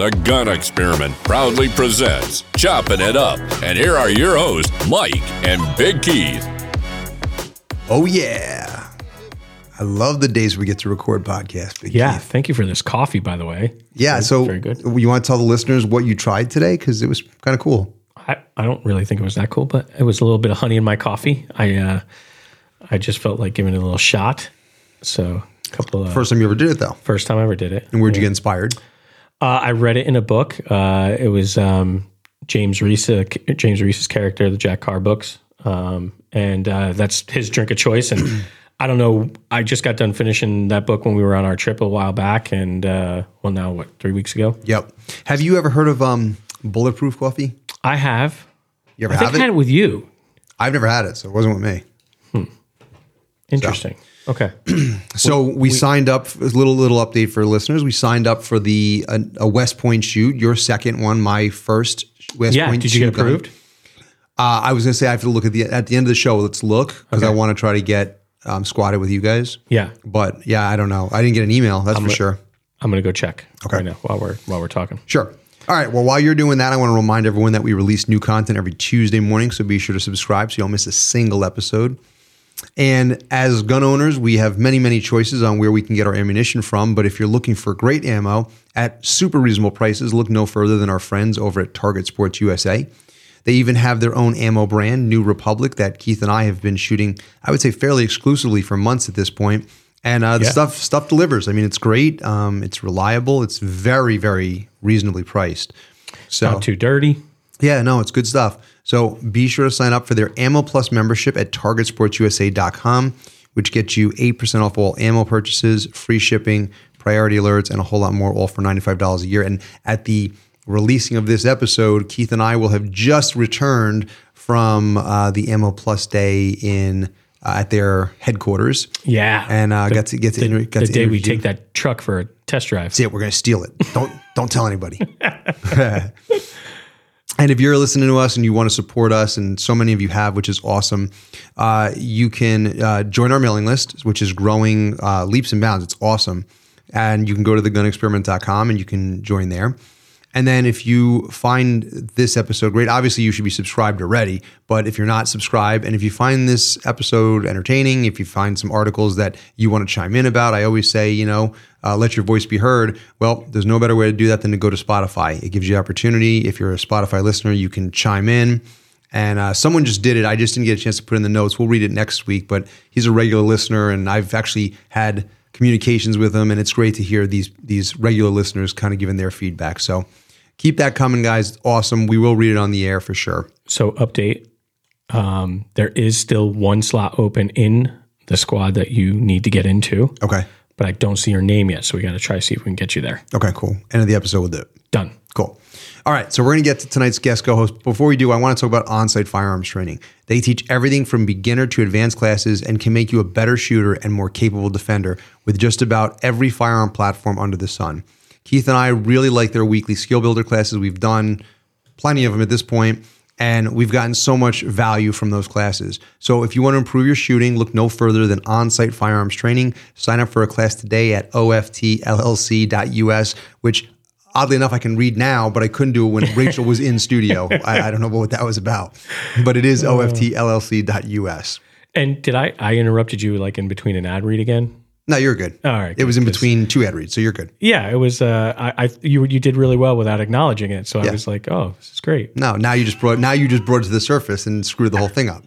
The Gun Experiment proudly presents Chopping It Up. And here are your hosts, Mike and Big Keith. Oh, yeah. I love the days we get to record podcasts. Big Keith. Thank you for this coffee, by the way. Yeah, so very good. You want to tell the listeners what you tried today? Because it was kind of cool. I don't really think it was that cool, but it was a little bit of honey in my coffee. I just felt like giving it a little shot. So a couple of... First time you ever did it, though. First time I ever did it. And where'd you get inspired? I read it in a book. It was James Reese's character, the Jack Carr books. And that's his drink of choice. And I don't know, I just got done finishing that book when we were on our trip a while back. And, 3 weeks ago? Yep. Have you ever heard of Bulletproof Coffee? I have. You ever had it? I had it with you. I've never had it, so it wasn't with me. Interesting. So. Okay. So we signed up, a little update for listeners. We signed up for the a West Point shoot, your second one, my first West Point shoot. Did you get approved? I was going to say I have to look at the end of the show. Let's look because I want to try to get squatted with you guys. Yeah, but I don't know. I didn't get an email. That's for sure. I'm going to go check right now while we're talking. Sure. All right. Well, while you're doing that, I want to remind everyone that we release new content every Tuesday morning. So be sure to subscribe so you don't miss a single episode. And as gun owners, we have many, many choices on where we can get our ammunition from. But if you're looking for great ammo at super reasonable prices, look no further than our friends over at Target Sports USA. They even have their own ammo brand, New Republic, that Keith and I have been shooting, I would say, fairly exclusively for months at this point. And the stuff delivers. I mean, it's great. It's reliable. It's very, very reasonably priced. So not too dirty. Yeah, no, it's good stuff. So be sure to sign up for their Ammo Plus membership at targetsportsusa.com, which gets you 8% off all ammo purchases, free shipping, priority alerts, and a whole lot more, all for $95 a year. And at the releasing of this episode, Keith and I will have just returned from the Ammo Plus day in at their headquarters. Yeah. And got to day we take that truck for a test drive. That's it. We're going to steal it. Don't tell anybody. And if you're listening to us and you want to support us, and so many of you have, which is awesome, you can join our mailing list, which is growing leaps and bounds. It's awesome. And you can go to thegunexperiment.com and you can join there. And then if you find this episode great, obviously you should be subscribed already, but if you're not, subscribe. And if you find this episode entertaining, if you find some articles that you want to chime in about, I always say, let your voice be heard. Well, there's no better way to do that than to go to Spotify. It gives you opportunity. If you're a Spotify listener, you can chime in. And someone just did it. I just didn't get a chance to put in the notes. We'll read it next week, but he's a regular listener and I've actually had communications with them, and it's great to hear these regular listeners kind of giving their feedback. So keep that coming, guys. Awesome. We will read it on the air for sure. So update, there is still one slot open in the squad that you need to get into. Okay. But I don't see your name yet, so we got to try to see if we can get you there. Okay, cool. End of the episode with it. Done. Cool. All right, so we're going to get to tonight's guest co-host. Before we do, I want to talk about Onsight Firearms Training. They teach everything from beginner to advanced classes and can make you a better shooter and more capable defender with just about every firearm platform under the sun. Keith and I really like their weekly skill builder classes. We've done plenty of them at this point, and we've gotten so much value from those classes. So if you want to improve your shooting, look no further than Onsight Firearms Training. Sign up for a class today at OFTLLC.us, which oddly enough I can read now, but I couldn't do it when Rachel was in studio. I don't know what that was about, but it is OFTLLC.us. And did I interrupted you like in between an ad read again? No, you're good. All right. It was in between two ad reads, so you're good. Yeah, it was. You did really well without acknowledging it, so I was like, oh, this is great. No, now you just brought it to the surface and screwed the whole thing up.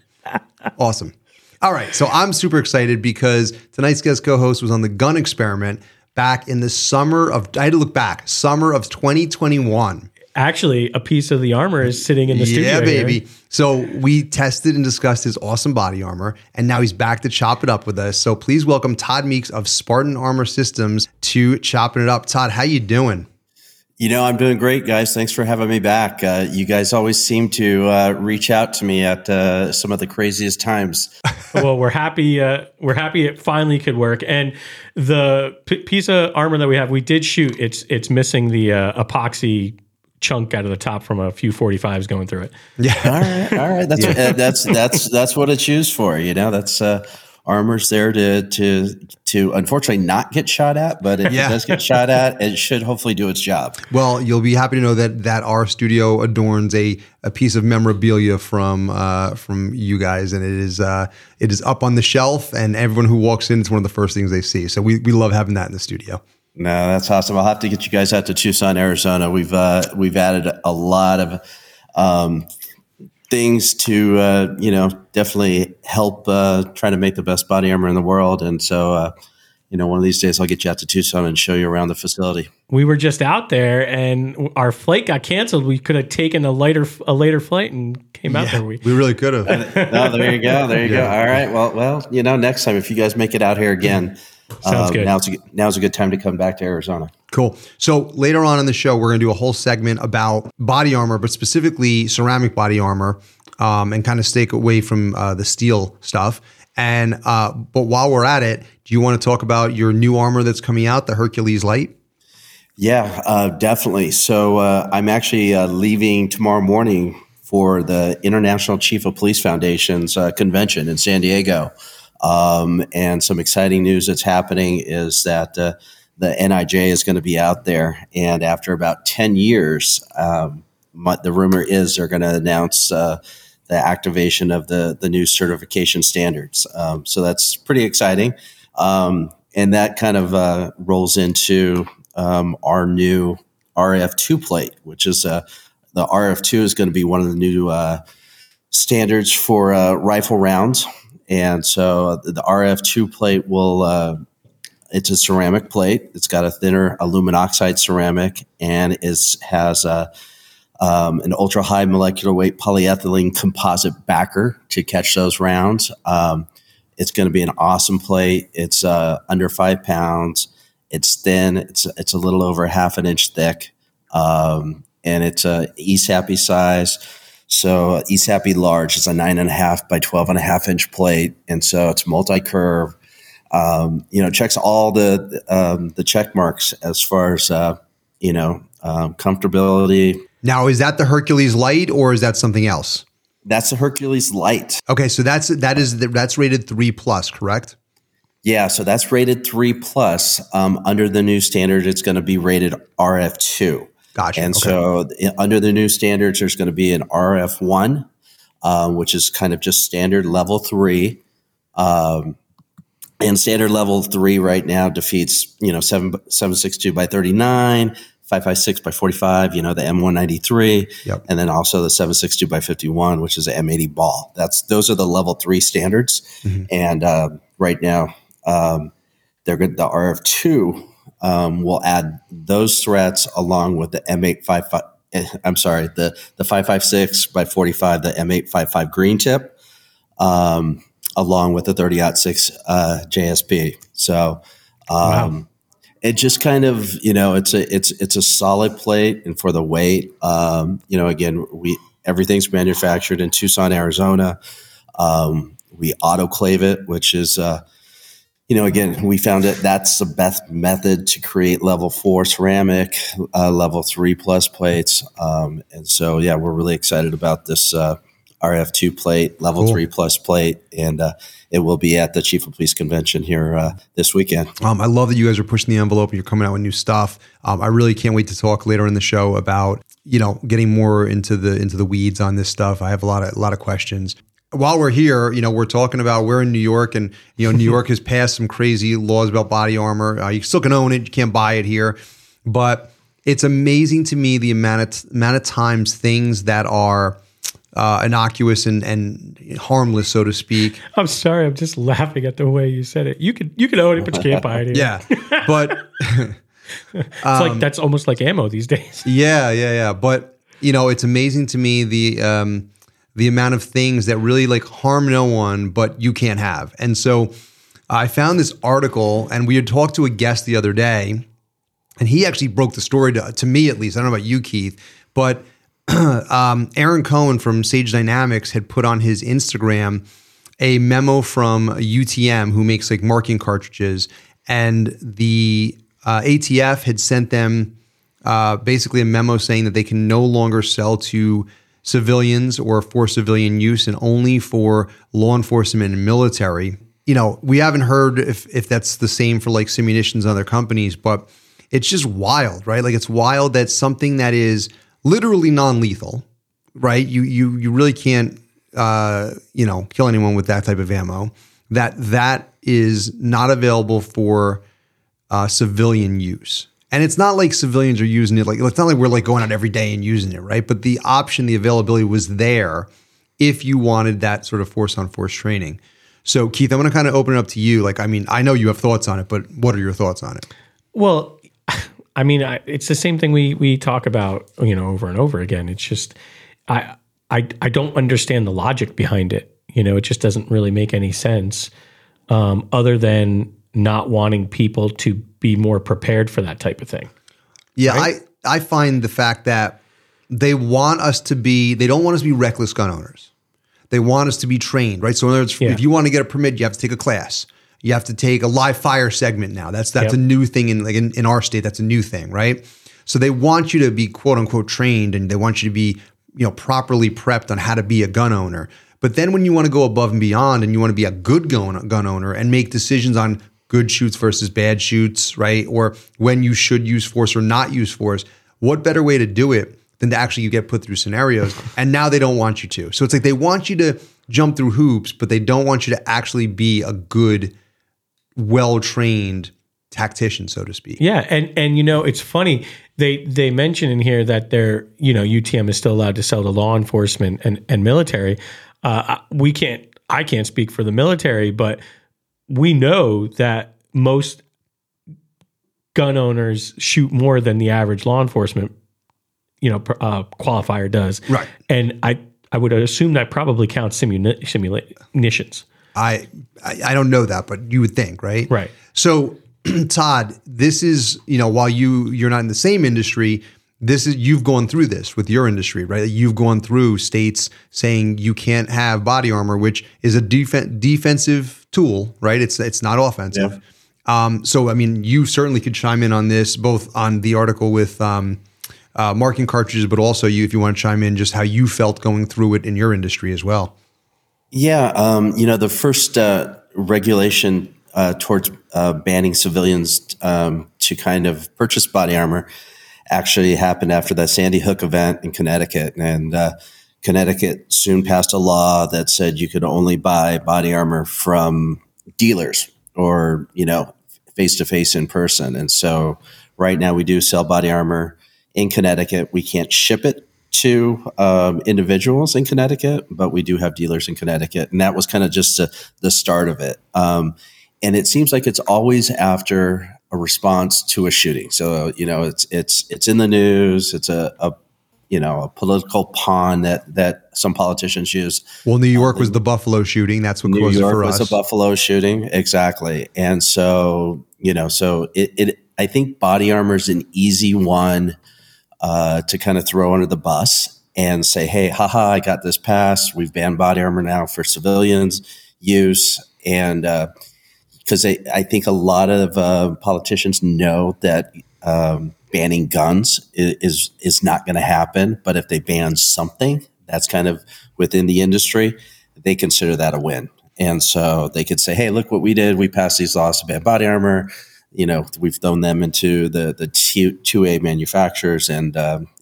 Awesome. All right, so I'm super excited because tonight's guest co-host was on The Gun Experiment back in the summer of 2021. Actually, a piece of the armor is sitting in the studio. Yeah, baby. Here. So we tested and discussed his awesome body armor, and now he's back to chop it up with us. So please welcome Todd Meeks of Spartan Armor Systems to Chopping It Up. Todd, how you doing? I'm doing great, guys. Thanks for having me back. You guys always seem to reach out to me at some of the craziest times. Well, we're happy. We're happy it finally could work. And the piece of armor that we have, we did shoot. It's missing the epoxy chunk out of the top from a few 45s going through it. Yeah. All right. That's what it's used for. That's armor's there to unfortunately not get shot at, but if it does get shot at, it should hopefully do its job. Well, you'll be happy to know that our studio adorns a piece of memorabilia from you guys, and it is up on the shelf, and everyone who walks in, it's one of the first things they see. So we love having that in the studio. No, that's awesome. I'll have to get you guys out to Tucson, Arizona. We've added a lot of things to definitely help try to make the best body armor in the world. And so one of these days I'll get you out to Tucson and show you around the facility. We were just out there and our flight got canceled. We could have taken a later flight and came out there. We really could have. No, there you go. There you go. All right. Well, next time if you guys make it out here again, sounds good. Now's a good time to come back to Arizona. Cool. So later on in the show, we're going to do a whole segment about body armor, but specifically ceramic body armor, and kind of stay away from the steel stuff. And but while we're at it, do you want to talk about your new armor that's coming out, the Hercules Light? Yeah, definitely. So I'm actually leaving tomorrow morning for the International Chief of Police Foundation's convention in San Diego. And some exciting news that's happening is that the NIJ is going to be out there. And after about 10 years, the rumor is they're going to announce the activation of the new certification standards. So that's pretty exciting. And that kind of rolls into our new RF2 plate, which is the RF2 is going to be one of the new standards for rifle rounds. And so the RF2 plate it's a ceramic plate. It's got a thinner aluminum oxide ceramic, and it has an ultra high molecular weight polyethylene composite backer to catch those rounds. It's going to be an awesome plate. It's under 5 pounds. It's thin. It's a little over half an inch thick, and it's a ESAPI size. So ESAPI large is a 9.5 by 12.5 inch plate, and so it's multi-curve. Checks all the check marks as far as comfortability. Now, is that the Hercules Light or is that something else? That's the Hercules Light. Okay, so that's rated 3+, correct? Yeah, so that's rated 3+. Under the new standard, it's going to be rated RF2. Gotcha. And so under the new standards, there's going to be an RF1, which is kind of just standard level 3. And standard level 3 right now defeats, 7.62 by 39, 5.56 by 45, the M193, yep. And then also the 7.62 by 51, which is the M80 ball. Those are the level 3 standards. Mm-hmm. And right now, they're good. The RF2 will add those threats along with the M855. I'm sorry, the 5.56 by 45, the M855 green tip, along with the 30-06 JSP. So wow. It just kind of it's a solid plate, and for the weight, again everything's manufactured in Tucson, Arizona. We autoclave it, which is we found that's the best method to create level 4 ceramic, level 3+ plates. And so, we're really excited about this RF2 plate, level 3+ plate. And it will be at the Chief of Police Convention here this weekend. I love that you guys are pushing the envelope and you're coming out with new stuff. I really can't wait to talk later in the show about, getting more into the weeds on this stuff. I have a lot of questions. While we're here, we're talking about we're in New York, and New York has passed some crazy laws about body armor. You still can own it, you can't buy it here, but it's amazing to me the amount of times things that are innocuous and harmless, so to speak. I'm sorry, I'm just laughing at the way you said it. You can own it, but you can't buy it here. Yeah, but it's like that's almost like ammo these days. Yeah. But it's amazing to me the amount of things that really harm no one, but you can't have. And so I found this article, and we had talked to a guest the other day, and he actually broke the story to me, at least. I don't know about you, Keith, but Aaron Cohen from Sage Dynamics had put on his Instagram a memo from UTM, who makes marking cartridges. And the ATF had sent them basically a memo saying that they can no longer sell to civilians or for civilian use, and only for law enforcement and military. you know, we haven't heard if that's the same for like Simunitions and other companies, but it's just wild, right? Like it's wild that something that is literally non-lethal, right? You really can't, you know, kill anyone with that type of ammo. That is not available for civilian use. And it's not like civilians are using it. Like it's not like we're like going out every day and using it, right? But the option, the availability was there if you wanted that sort of force on force training. So Keith, I'm going to kind of open it up to you. Like, I mean, I know you have thoughts on it, but what are your thoughts on it? Well, I mean, it's the same thing we talk about, you know, over and over again. It's just, I don't understand the logic behind it. You know, it just doesn't really make any sense, other than not wanting people to be more prepared for that type of thing. Yeah. Right? I find the fact that they don't want us to be reckless gun owners. They want us to be trained, right? So in other words, if you want to get a permit, you have to take a class. You have to take a live fire segment now. That's a new thing in our state. That's a new thing, right? So they want you to be quote unquote trained, and they want you to be, you know, properly prepped on how to be a gun owner. But then when you want to go above and beyond and you want to be a good gun owner and make decisions on good shoots versus bad shoots, right? Or when you should use force or not use force, what better way to do it than to actually you get put through scenarios? And now they don't want you to. So it's like they want you to jump through hoops, but they don't want you to actually be a good, well-trained tactician, so to speak. Yeah, and you know, it's funny. They mention in here that their, you know, UTM is still allowed to sell to law enforcement and military. I can't speak for the military, but we know that most gun owners shoot more than the average law enforcement, you know, qualifier does. Right. And I would assume that probably counts Simunitions. I don't know that, but you would think, right? Right. So Todd, this is, you know, while you're not in the same industry, you've gone through this with your industry, right? You've gone through states saying you can't have body armor, which is a defensive tool, right? It's not offensive. Yeah. So, I mean, you certainly could chime in on this, both on the article with, marking cartridges, but also if you want to chime in, just how you felt going through it in your industry as well. Yeah. You know, the first regulation towards banning civilians to kind of purchase body armor actually happened after that Sandy Hook event in Connecticut. And Connecticut soon passed a law that said you could only buy body armor from dealers or, you know, face-to-face in person. And so right now we do sell body armor in Connecticut. We can't ship it to individuals in Connecticut, but we do have dealers in Connecticut. And that was kind of just the start of it. And it seems like it's always after a response to a shooting. So, you know, it's in the news. It's a political pawn that some politicians use. Well, New York was the Buffalo shooting. That's what caused it for us. New York was the Buffalo shooting. Exactly. And so, you know, so I think body armor is an easy one to kind of throw under the bus and say, hey, haha, I got this passed. We've banned body armor now for civilians use. And because I think a lot of politicians know that banning guns is not going to happen. But if they ban something that's kind of within the industry, they consider that a win. And so they could say, hey, look what we did. We passed these laws to ban body armor. You know, we've thrown them into the 2A manufacturers, and,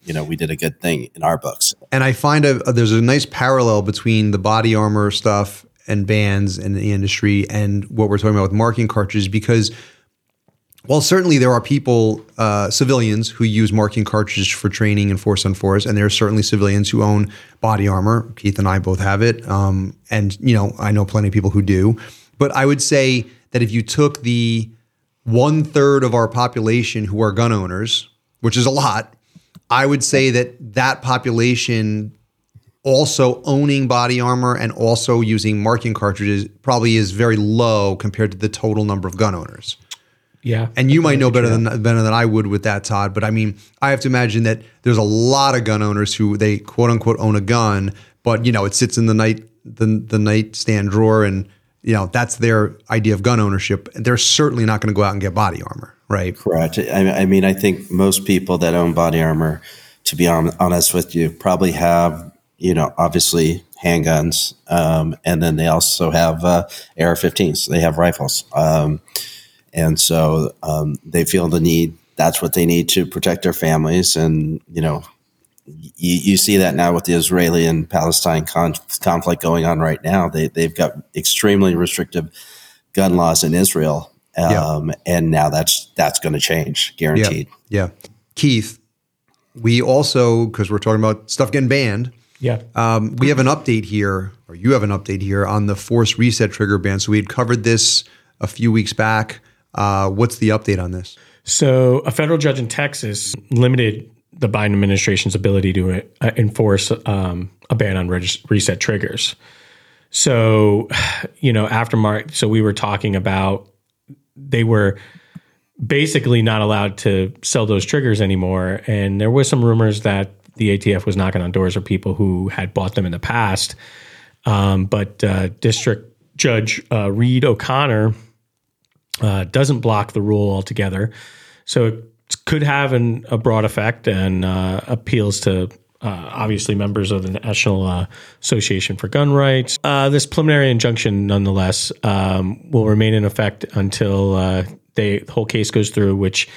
you know, we did a good thing in our books. And I find there's a nice parallel between the body armor stuff and bans and the industry and what we're talking about with marking cartridges, because while certainly there are people, civilians, who use marking cartridges for training and force on force, and there are certainly civilians who own body armor. Keith and I both have it. And, you know, I know plenty of people who do. But I would say that if you took the 1/3 of our population who are gun owners, which is a lot, I would say that population also owning body armor and also using marking cartridges probably is very low compared to the total number of gun owners. Yeah. And you might know better than I would with that, Todd. But I mean, I have to imagine that there's a lot of gun owners who they quote unquote own a gun, but you know, it sits in the nightstand drawer, and you know, that's their idea of gun ownership. They're certainly not going to go out and get body armor, right? Correct. I mean, I think most people that own body armor, to be honest with you, probably have, you know, obviously handguns, and then they also have AR-15s. So they have rifles, and so they feel the need. That's what they need to protect their families, and you know, you see that now with the Israeli and Palestine conflict going on right now. They've got extremely restrictive gun laws in Israel, and now that's going to change, guaranteed. Yeah, Keith. We also, because we're talking about stuff getting banned. Yeah. We have an update here, or you have an update here on the force reset trigger ban. So we had covered this a few weeks back. What's the update on this? So a federal judge in Texas limited the Biden administration's ability to enforce a ban on reset triggers. So, you know, after March, so we were talking about they were basically not allowed to sell those triggers anymore. And there was some rumors that the ATF was knocking on doors of people who had bought them in the past. But District Judge Reed O'Connor doesn't block the rule altogether. So it could have a broad effect and appeals to obviously members of the National Association for Gun Rights. This preliminary injunction, nonetheless, will remain in effect until the whole case goes through, which,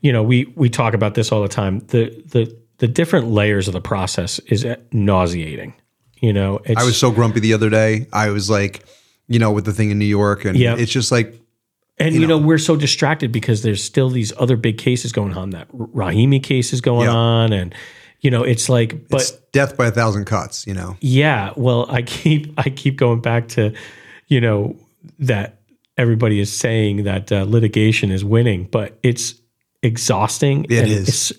you know, we talk about this all the time. The different layers of the process is nauseating. You know, I was so grumpy the other day. I was like, you know, with the thing in New York, and it's just like, and you know, we're so distracted because there's still these other big cases going on. That Rahimi case is going on, and you know, it's like, but it's death by a thousand cuts. You know, yeah. Well, I keep going back to, you know, that. Everybody is saying that litigation is winning, but it's exhausting.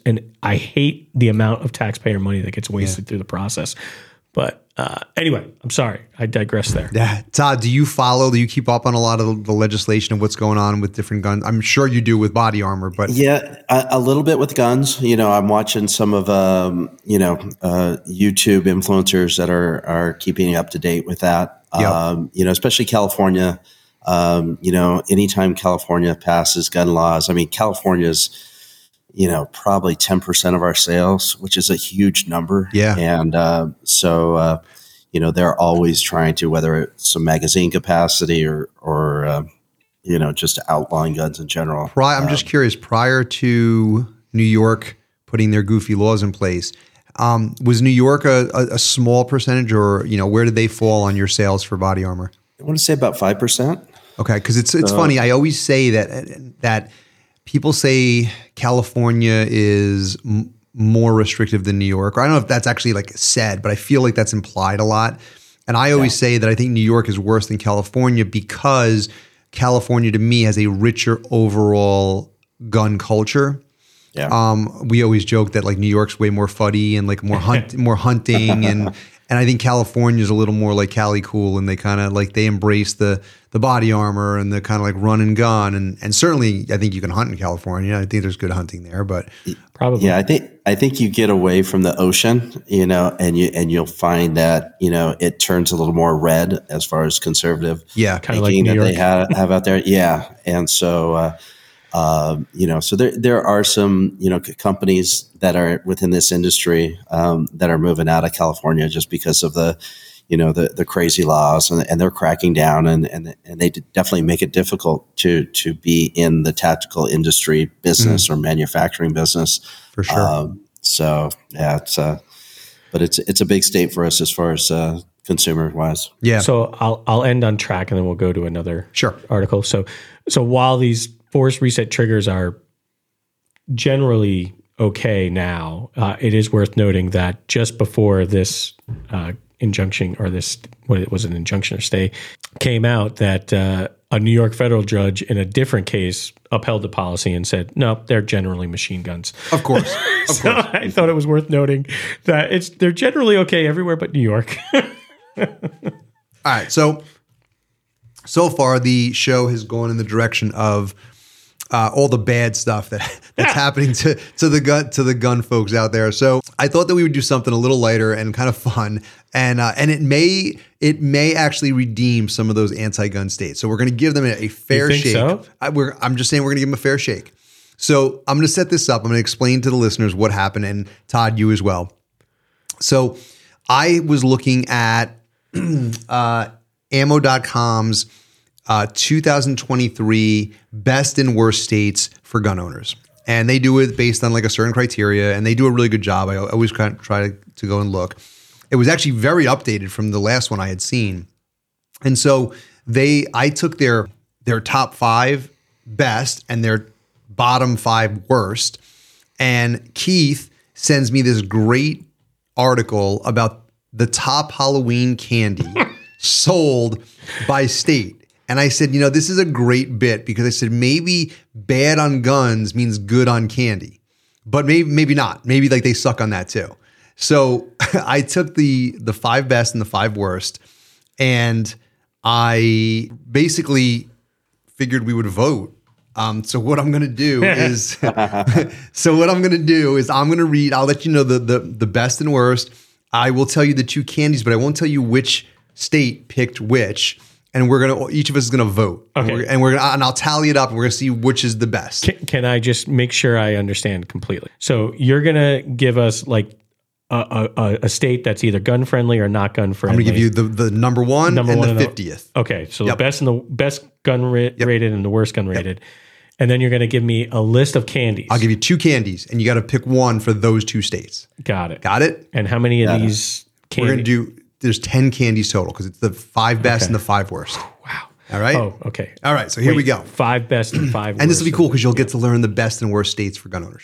And I hate the amount of taxpayer money that gets wasted through the process. But anyway, I'm sorry. I digress there. Yeah. Todd, do you keep up on a lot of the legislation of what's going on with different guns? I'm sure you do with body armor, but. Yeah, a little bit with guns. You know, I'm watching some of, YouTube influencers that are keeping up to date with that. Yep. You know, especially California. You know, anytime California passes gun laws, I mean, California's, you know, probably 10% of our sales, which is a huge number. Yeah. And so, you know, they're always trying to, whether it's some magazine capacity or you know, just outlawing guns in general. I'm just curious, prior to New York putting their goofy laws in place, was New York a small percentage, or, you know, where did they fall on your sales for body armor? I want to say about 5%. Okay, because it's funny. I always say that people say California is more restrictive than New York. Or I don't know if that's actually like said, but I feel like that's implied a lot. And I always say that I think New York is worse than California because California to me has a richer overall gun culture. Yeah. We always joke that like New York's way more fuddy and like more hunting and I think California is a little more like Cali cool, and they kind of like they embrace the body armor and the kind of like run and gun, and certainly I think you can hunt in California. I think there's good hunting there, but probably I think you get away from the ocean, you know, and you'll find that, you know, it turns a little more red as far as conservative kind of like New York. They have out there, and so. You know, so there are some, you know, companies that are within this industry that are moving out of California just because of the, you know, the crazy laws, and they're cracking down, and they definitely make it difficult to be in the tactical industry business or manufacturing business. For sure. So yeah, it's a big state for us as far as consumer wise. Yeah. So I'll end on track, and then we'll go to another article. So while these force reset triggers are generally okay now, it is worth noting that just before this injunction or this, what it was, an injunction or stay came out, that a New York federal judge in a different case upheld the policy and said, no, they're generally machine guns. Of course. Of course. I thought it was worth noting that they're generally okay everywhere but New York. All right. So far the show has gone in the direction of all the bad stuff that's happening to the gun folks out there. So I thought that we would do something a little lighter and kind of fun, and it may actually redeem some of those anti-gun states. So we're going to give them a fair shake. So? I'm just saying we're going to give them a fair shake. So I'm going to set this up. I'm going to explain to the listeners what happened, and Todd, you as well. So I was looking at ammo.com's 2023 best and worst states for gun owners. And they do it based on like a certain criteria, and they do a really good job. I always try to go and look. It was actually very updated from the last one I had seen. And so I took their top five best and their bottom five worst. And Keith sends me this great article about the top Halloween candy sold by state. And I said, you know, this is a great bit, because I said, maybe bad on guns means good on candy, but maybe not. Maybe like they suck on that too. So I took the five best and the five worst, and I basically figured we would vote. So what I'm going to do is, I'm going to read, I'll let you know the best and worst. I will tell you the two candies, but I won't tell you which state picked which. And each of us is going to vote. Okay. And I'll tally it up, and we're going to see which is the best. Can I just make sure I understand completely? So you're going to give us like a state that's either gun friendly or not gun friendly. I'm going to give you the number one and the 50th. Okay. So the best and the best gun rated and the worst gun rated. Yep. And then you're going to give me a list of candies. I'll give you two candies, and you got to pick one for those two states. Got it. And how many of these candies? We're going to do. There's 10 candies total, because it's the five best and the five worst. Wow. All right? Oh, okay. All right, so here we go. Five best and five worst. And this will be cool, because you'll get to learn the best and worst states for gun owners.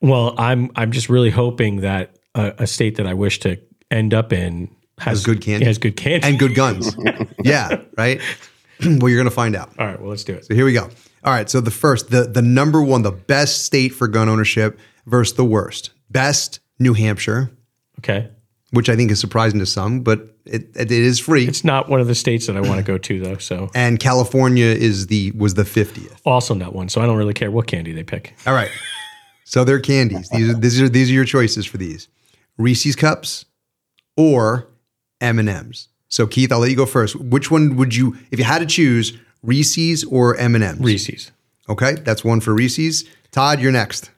Well, I'm just really hoping that a state that I wish to end up in has good candy. And good guns. Yeah, right? Well, you're going to find out. All right, well, let's do it. So here we go. All right, so the first, the number one, the best state for gun ownership versus the worst. Best, New Hampshire. Okay. Which I think is surprising to some, but it is free. It's not one of the states that I want to go to, though. So, and California was the 50th, also not one. So I don't really care what candy they pick. All right, so they're candies. These are your choices for these: Reese's Cups or M&Ms. So Keith, I'll let you go first. Which one would you, if you had to choose, Reese's or M&Ms? Reese's. Okay, that's one for Reese's. Todd, you're next.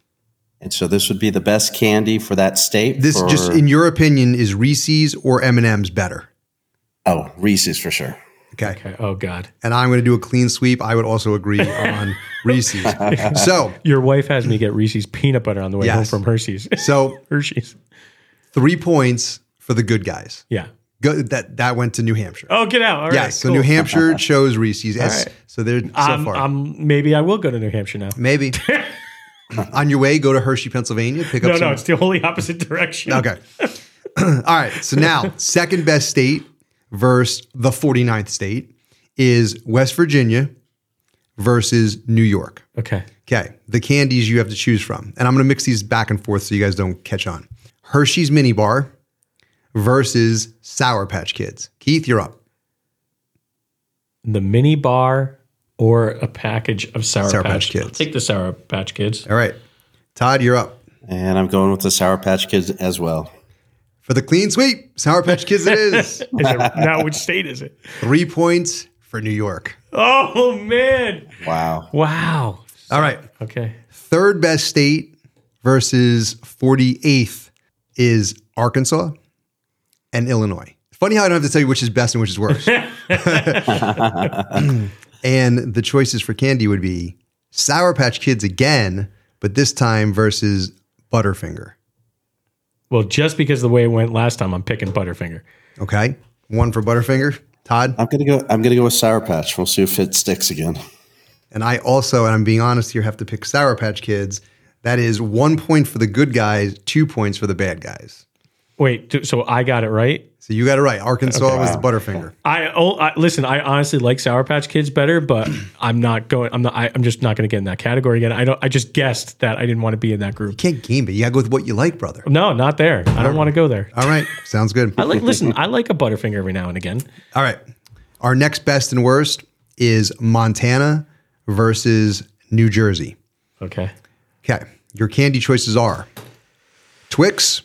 And so this would be the best candy for that state? This, just in your opinion, is Reese's or M&M's better? Oh, Reese's for sure. Okay. Oh, God. And I'm going to do a clean sweep. I would also agree on Reese's. So your wife has me get Reese's peanut butter on the way home from Hershey's. So Hershey's. 3 points for the good guys. Yeah. That went to New Hampshire. Oh, get out. All right. Yeah, so cool. New Hampshire chose Reese's. Right. So they're so far. Maybe I will go to New Hampshire now. Maybe. On your way, go to Hershey, Pennsylvania, pick up some. No, it's the wholly opposite direction. Okay. All right. So now, second best state versus the 49th state is West Virginia versus New York. Okay. The candies you have to choose from. And I'm going to mix these back and forth so you guys don't catch on. Hershey's Mini Bar versus Sour Patch Kids. Keith, you're up. The Mini Bar or a package of Sour Patch Kids. I'll take the Sour Patch Kids. All right. Todd, you're up. And I'm going with the Sour Patch Kids as well. For the clean sweep, Sour Patch Kids it is. Now, which state is it? 3 points for New York. Oh, man. Wow. All right. Okay. Third best state versus 48th is Arkansas and Illinois. Funny how I don't have to tell you which is best and which is worst. And the choices for candy would be Sour Patch Kids again, but this time versus Butterfinger. Well, just because of the way it went last time, I'm picking Butterfinger. Okay. One for Butterfinger. Todd? I'm gonna go with Sour Patch. We'll see if it sticks again. And I also, and I'm being honest here, have to pick Sour Patch Kids. That is 1 point for the good guys, 2 points for the bad guys. Wait, so I got it right? So you got it right. Arkansas was the Butterfinger. Listen, I honestly like Sour Patch Kids better, but I'm just not going to get in that category again. I just guessed that I didn't want to be in that group. You can't game it. You got to go with what you like, brother. No, not there. I don't want to go there. All right. Sounds good. I like a Butterfinger every now and again. All right. Our next best and worst is Montana versus New Jersey. Okay. Your candy choices are Twix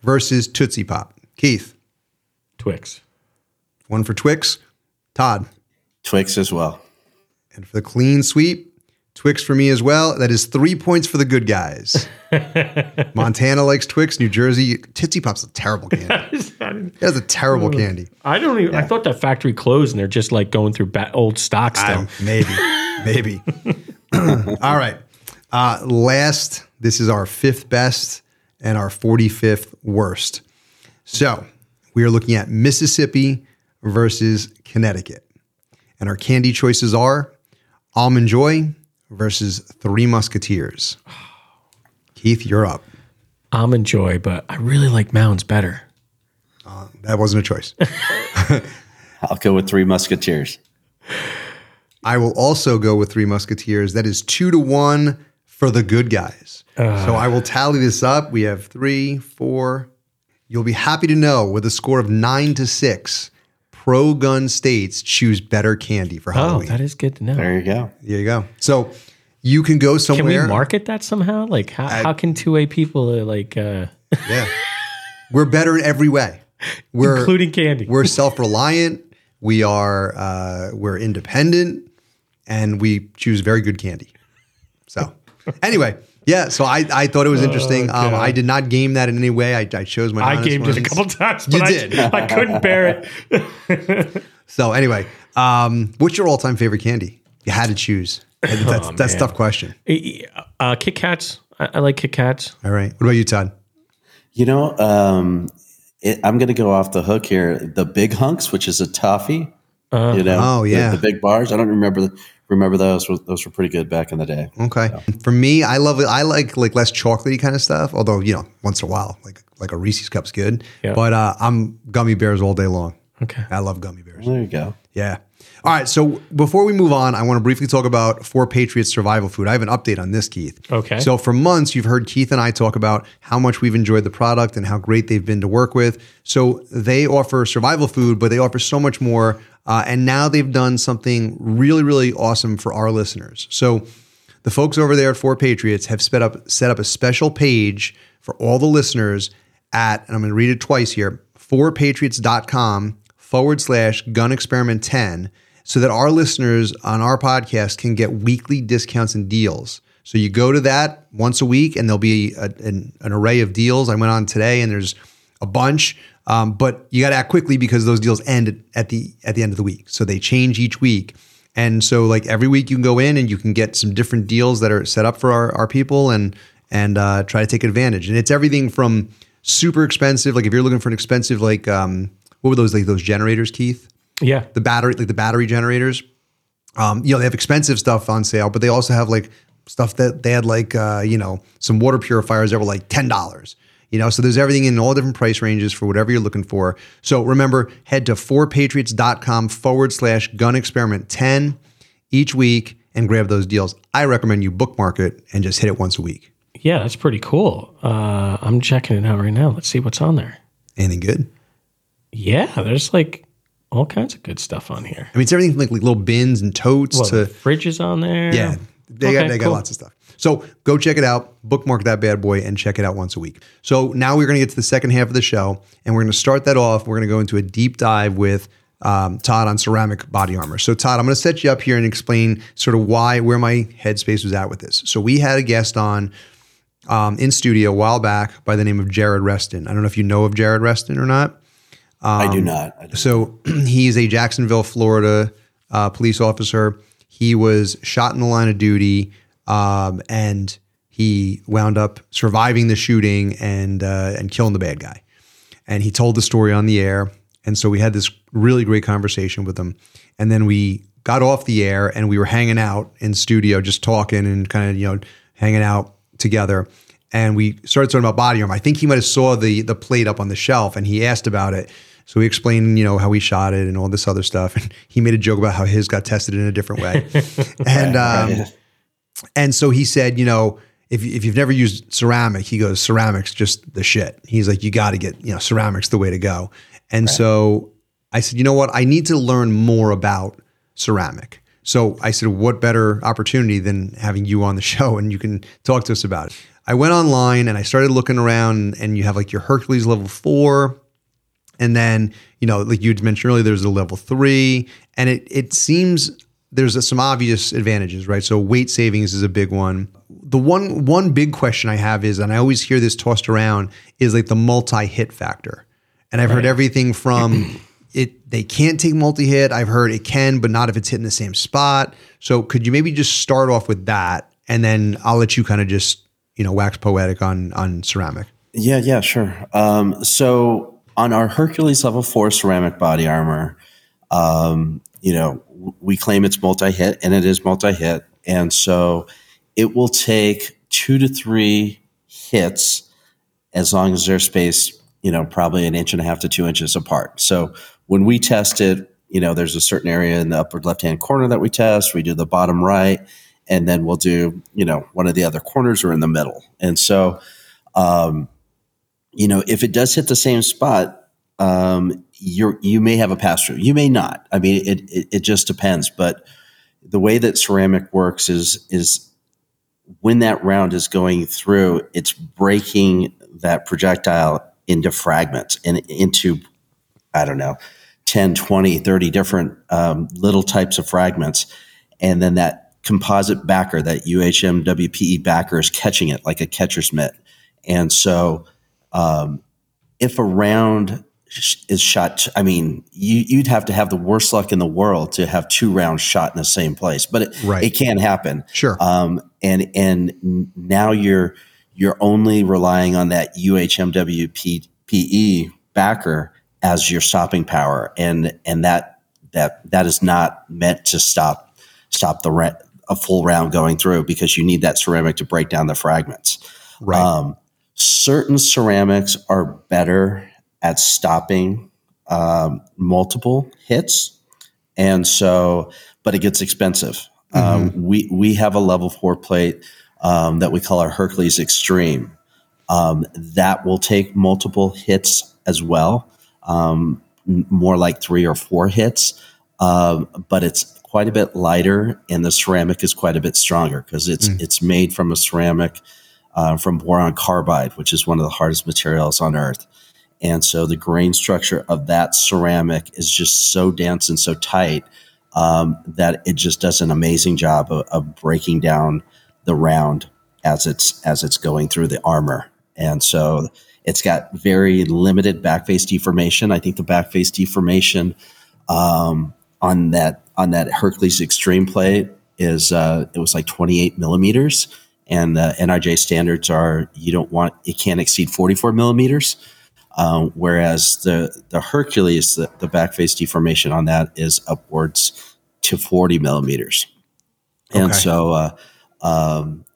versus Tootsie Pop. Keith? Twix. One for Twix. Todd? Twix as well. And for the clean sweep, Twix for me as well. That is 3 points for the good guys. Montana likes Twix. New Jersey, Tootsie Pop's a terrible candy. God. That's a terrible candy. I don't even. Yeah. I thought that factory closed, and they're just like going through old stock still. Maybe. All right. Last, this is our fifth best and our 45th worst. So we are looking at Mississippi versus Connecticut. And our candy choices are Almond Joy versus Three Musketeers. Keith, you're up. Almond Joy, but I really like Mounds better. That wasn't a choice. I'll go with Three Musketeers. I will also go with Three Musketeers. That is 2-1 for the good guys. So I will tally this up. We have 3, 4. You'll be happy to know with a score of 9-6, pro-gun states choose better candy for Halloween. Oh, that is good to know. There you go. There you go. So you can go somewhere. Can we market that somehow? Like how can two-way people like... Yeah. We're better in every way. We're, including candy. We're self-reliant. We are, we're independent, and we choose very good candy. So anyway, yeah, so I thought it was interesting. I did not game that in any way. I chose my honest gamed ones. It a couple times, but did. I couldn't bear it. So anyway, what's your all-time favorite candy? You had to choose. That's a tough question. Kit Kats. I like Kit Kats. All right. What about you, Todd? You know, I'm going to go off the hook here. The Big Hunks, which is a toffee, the big bars. I don't remember those. Those were pretty good back in the day. Okay, so. For me, I love it. I like less chocolatey kind of stuff. Although once in a while, like a Reese's Cup's good. Yeah. But I'm gummy bears all day long. Okay, I love gummy bears. Well, there you go. Yeah. All right. So before we move on, I want to briefly talk about Four Patriots survival food. I have an update on this, Keith. Okay. So for months, you've heard Keith and I talk about how much we've enjoyed the product and how great they've been to work with. So they offer survival food, but they offer so much more. And now they've done something really, really awesome for our listeners. So the folks over there at Four Patriots have set up a special page for all the listeners at, and I'm going to read it twice here, fourpatriots.com/gunexperiment10, so that our listeners on our podcast can get weekly discounts and deals. So you go to that once a week and there'll be an array of deals. I went on today and there's a bunch, but you got to act quickly because those deals end at the end of the week. So they change each week. And so like every week you can go in and you can get some different deals that are set up for our people and try to take advantage. And it's everything from super expensive. Like if you're looking for an expensive, like, what were those, like those generators, Keith? Yeah. The battery generators. They have expensive stuff on sale, but they also have like stuff that they had like, some water purifiers that were like $10, so there's everything in all different price ranges for whatever you're looking for. So remember, head to fourpatriots.com/gunexperiment10 each week and grab those deals. I recommend you bookmark it and just hit it once a week. Yeah, that's pretty cool. I'm checking it out right now. Let's see what's on there. Anything good? Yeah, there's like all kinds of good stuff on here. I mean, it's everything from like little bins and totes to fridges on there. Yeah, they got lots of stuff. So go check it out, bookmark that bad boy, and check it out once a week. So now we're going to get to the second half of the show, and we're going to start that off. We're going to go into a deep dive with Todd on ceramic body armor. So Todd, I'm going to set you up here and explain sort of where my headspace was at with this. So we had a guest on in studio a while back by the name of Jared Reston. I don't know if you know of Jared Reston or not. I do not. So he's a Jacksonville, Florida police officer. He was shot in the line of duty and he wound up surviving the shooting and killing the bad guy. And he told the story on the air. And so we had this really great conversation with him. And then we got off the air and we were hanging out in studio, just talking and kind of, hanging out together. And we started talking about body armor. I think he might've saw the plate up on the shelf and he asked about it. So we explained, how we shot it and all this other stuff. And he made a joke about how his got tested in a different way. And so he said, if you've never used ceramic, he goes, ceramic's just the shit. He's like, you got to get, ceramic's the way to go. And so I said, you know what? I need to learn more about ceramic. So I said, what better opportunity than having you on the show and you can talk to us about it. I went online and I started looking around and you have like your Hercules level 4. And then, like you'd mentioned earlier, there's a level 3 and it seems there's some obvious advantages, right? So weight savings is a big one. The one big question I have is, and I always hear this tossed around, is like the multi-hit factor. And I've heard everything from it, they can't take multi-hit. I've heard it can, but not if it's hitting the same spot. So could you maybe just start off with that? And then I'll let you kind of just, you know, wax poetic on ceramic. Yeah, sure. So on our Hercules level 4 ceramic body armor, you know, we claim it's multi-hit, and it is multi-hit. And so it will take 2 to 3 hits as long as they're spaced, you know, probably 1.5 to 2 inches apart. So when we test it, you know, there's a certain area in the upper left-hand corner that we test. We do the bottom right, and then we'll do, you know, one of the other corners or in the middle. And so, you know, if it does hit the same spot, you may have a pass-through. You may not. I mean, it just depends. But the way that ceramic works is when that round is going through, it's breaking that projectile into fragments and into, I don't know, 10, 20, 30 different little types of fragments. And then that composite backer, that UHMWPE backer, is catching it like a catcher's mitt. And so if a round is shot, I mean, you'd have to have the worst luck in the world to have 2 rounds shot in the same place, but it can happen. Sure. And now you're only relying on that UHMWPE backer as your stopping power, and that is not meant to stop a full round going through, because you need that ceramic to break down the fragments. Right. Certain ceramics are better at stopping multiple hits, and so, but it gets expensive. Mm-hmm. We have a level 4 plate that we call our Hercules Extreme. That will take multiple hits as well, more like 3 or 4 hits, but it's quite a bit lighter, and the ceramic is quite a bit stronger because it's made from a ceramic from boron carbide, which is one of the hardest materials on Earth. And so the grain structure of that ceramic is just so dense and so tight that it just does an amazing job of breaking down the round as it's going through the armor. And so it's got very limited backface deformation. I think the backface deformation on that Hercules Extreme plate is it was like 28 millimeters, and the NIJ standards are it can't exceed 44 millimeters. Whereas the Hercules, the backface deformation on that is upwards to 40 millimeters. And so,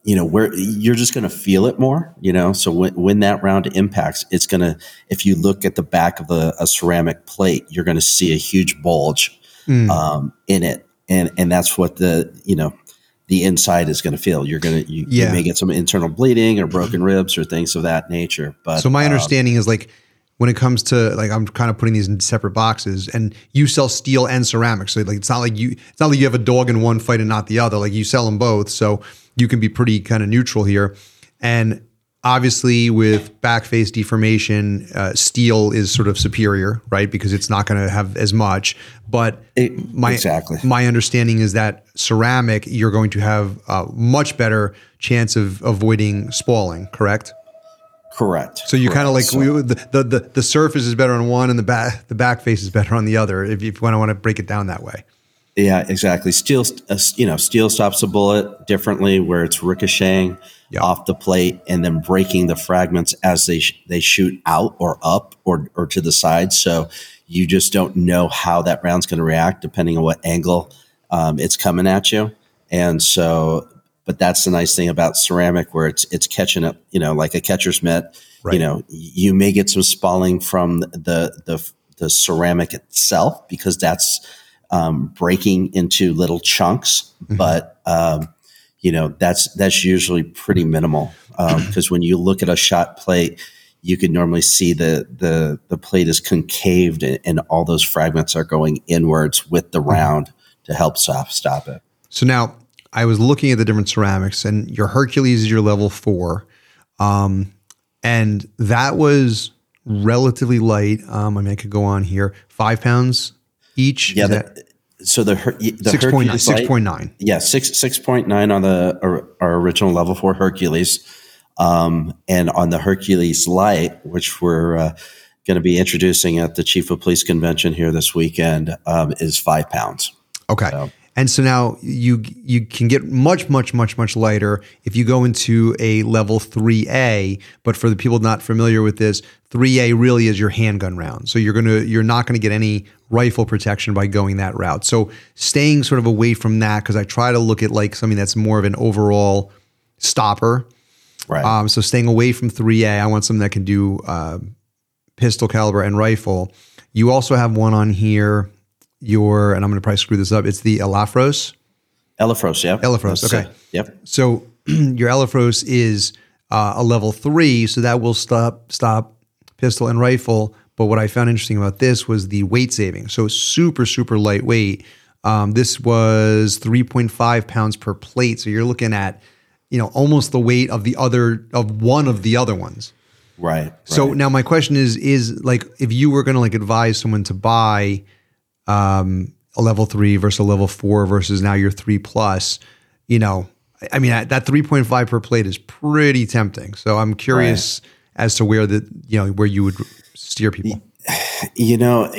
you know, where you're just going to feel it more, you know, so when that round impacts, it's going to, if you look at the back of a ceramic plate, you're going to see a huge bulge, in it. And that's what the inside is going to feel. You may get some internal bleeding or broken ribs or things of that nature. But so my understanding is, like, when it comes to, like, I'm kind of putting these in separate boxes, and you sell steel and ceramic. So, like, it's not like you have a dog in one fight and not the other. Like, you sell them both. So you can be pretty kind of neutral here. And obviously with backface deformation, steel is sort of superior, right? Because it's not going to have as much, but my understanding is that ceramic, you're going to have a much better chance of avoiding spalling, correct? Correct. So you kind of, like, the surface is better on one, and the back face is better on the other, if you want to break it down that way. Yeah, exactly. Steel stops a bullet differently, where it's ricocheting off the plate and then breaking the fragments as they shoot out or up or to the side. So you just don't know how that round's going to react depending on what angle it's coming at you. And so, but that's the nice thing about ceramic, where it's catching up, you know, like a catcher's mitt. Right. You know, you may get some spalling from the ceramic itself, because that's breaking into little chunks. Mm-hmm. But you know, that's usually pretty minimal, because when you look at a shot plate, you can normally see the plate is concaved, and all those fragments are going inwards with the round to help stop it. So now, I was looking at the different ceramics, and your Hercules is your level 4. And that was relatively light. I mean, I could go on here. 5 pounds each. Yeah. So the 6.9. 6.9. Yeah. 6.9 on our original level 4 Hercules. And on the Hercules Light, which were going to be introducing at the Chief of Police Convention here this weekend is 5 pounds. Okay. And so now you can get much lighter if you go into a level 3A. But for the people not familiar with this, 3A really is your handgun round. So you're not gonna get any rifle protection by going that route. So staying sort of away from that, because I try to look at like something that's more of an overall stopper. Right. So staying away from 3A, I want something that can do pistol caliber and rifle. You also have one on here. And I'm going to probably screw this up. It's the Elafros. Elafros, yeah. Elafros, okay. Yep. So your Elafros is a level 3, so that will stop pistol and rifle. But what I found interesting about this was the weight saving. So super lightweight. This was 3.5 pounds per plate. So you're looking at, almost the weight of one of the other ones. Right. So now my question is like, if you were going to like advise someone to buy a level 3 versus a level 4 versus now your 3+, that 3.5 per plate is pretty tempting. So I'm curious as to where where you would steer people. What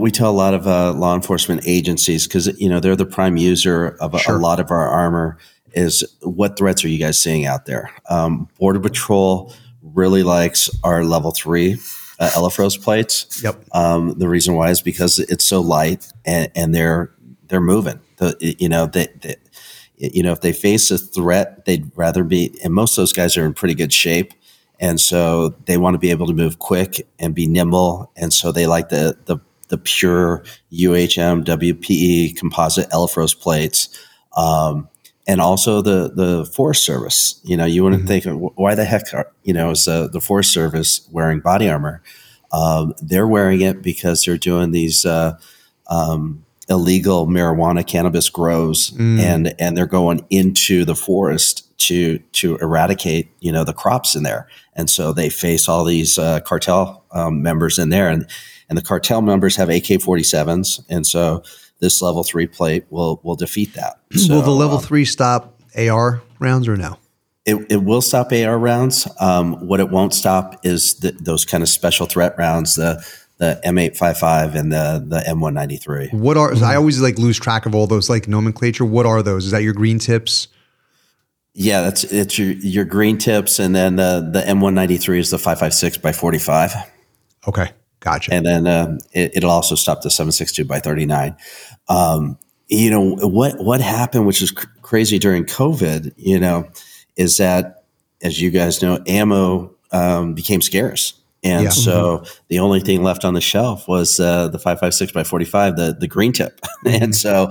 we tell a lot of law enforcement agencies, because they're the prime user of a lot of our armor, is what threats are you guys seeing out there? Border Patrol really likes our level 3. Elafros plates. Yep. The reason why is because it's so light and they're moving. If they face a threat, they'd rather be. And most of those guys are in pretty good shape, and so they want to be able to move quick and be nimble. And so they like the pure UHMWPE composite Elafros plates, and also the Forest Service. You wouldn't think, why the heck is the Forest Service wearing body armor? They're wearing it because they're doing these illegal marijuana cannabis grows, and they're going into the forest to eradicate the crops in there. And so they face all these cartel members in there, and the cartel members have AK-47s, and so this level 3 plate will defeat that. So, will the level 3 stop AR rounds or no? It will stop AR rounds. What it won't stop is those kind of special threat rounds, the M855 and the M193. What are? I always like lose track of all those like nomenclature. What are those? Is that your green tips? Yeah, it's your green tips, and then the M193 is the 5.56x45. Okay. Gotcha. And then it'll also stop the 7.62x39. What happened, which is crazy during COVID, is that, as you guys know, ammo became scarce. And so the only thing left on the shelf was the 5.56x45, the green tip. And so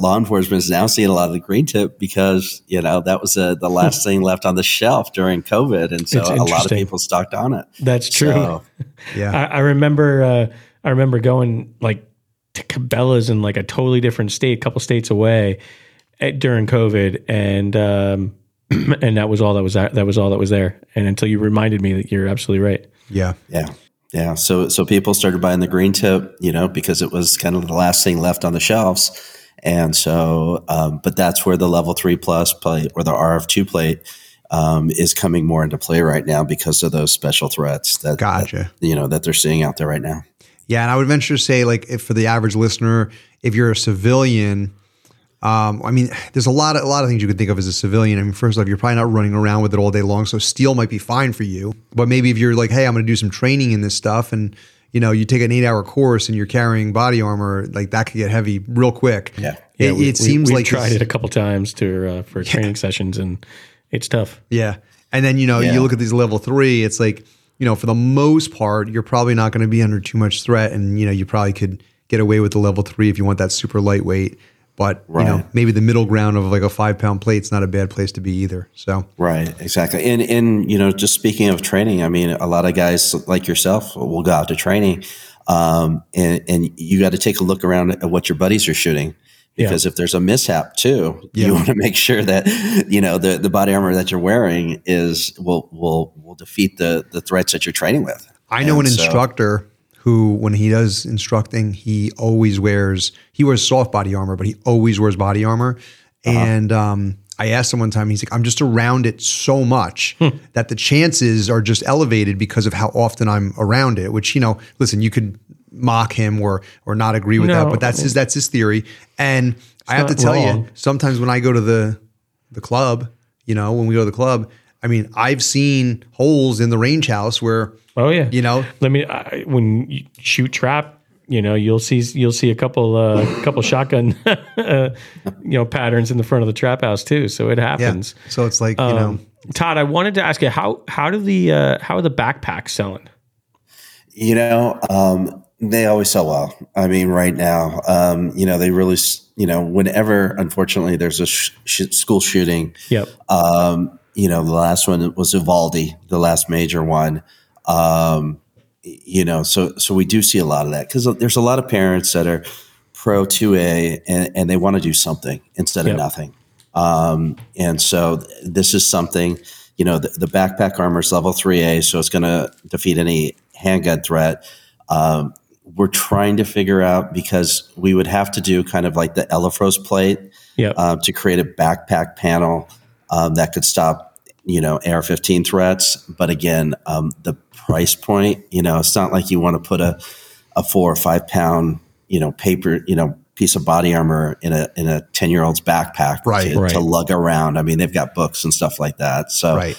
law enforcement is now seeing a lot of the green tip because, that was the last thing left on the shelf during COVID. And so a lot of people stocked on it. That's true. So, I remember going like to Cabela's in like a totally different state, a couple states away during COVID. And that was all that was there. And until you reminded me that you're absolutely right. Yeah. Yeah. Yeah. So people started buying the green tip, because it was kind of the last thing left on the shelves. And so, but that's where the level 3+ plate or the RF2 plate is coming more into play right now because of those special threats that, that they're seeing out there right now. Yeah. And I would venture to say, like, if for the average listener, if you're a civilian, there's a lot of things you could think of as a civilian. I mean, first off, you're probably not running around with it all day long, so steel might be fine for you. But maybe if you're like, hey, I'm going to do some training in this stuff, and you take an 8-hour course and you're carrying body armor, like that could get heavy real quick. Yeah, it seems like we've tried it a couple times for training sessions, and it's tough. Yeah, and then you look at these level 3. It's like for the most part, you're probably not going to be under too much threat, and you probably could get away with the level 3 if you want that super lightweight. But maybe the middle ground of like a 5-pound plate's not a bad place to be either. So right, exactly. And just speaking of training, I mean, a lot of guys like yourself will go out to training, and you got to take a look around at what your buddies are shooting, because if there's a mishap too, you want to make sure that the body armor that you're wearing will defeat the threats that you're training with. I know an instructor who, when he does instructing, he wears soft body armor, but he always wears body armor. And I asked him one time, he's like, I'm just around it so much that the chances are just elevated because of how often I'm around it, which, you know, listen, you could mock him or not agree with that, but that's his theory. And I have to tell you, sometimes when I go to the club, you know, when we go to the club, I mean, I've seen holes in the range house where, you know, when you shoot trap, you know, you'll see a couple shotgun, you know, patterns in the front of the trap house too. So it happens. Yeah. So it's like, you know, Todd, I wanted to ask you, how are the backpacks selling? You know, they always sell well. I mean, right now, you know, they really, you know, whenever, unfortunately, there's a school shooting, yep. You know, the last one was Uvalde, the last major one. You know, so we do see a lot of that because there's a lot of parents that are pro 2A and they want to do something instead of nothing. And so this is something, you know, the backpack armor is level 3A, so it's going to defeat any handgun threat. We're trying to figure out because we would have to do kind of like the Elafros plate to create a backpack panel that could stop, you know, AR-15 threats. But again, the price point, you know, it's not like you want to put a 4 or 5 pound, you know, paper, you know, piece of body armor in a 10-year-old's backpack to lug around. I mean, they've got books and stuff like that. So,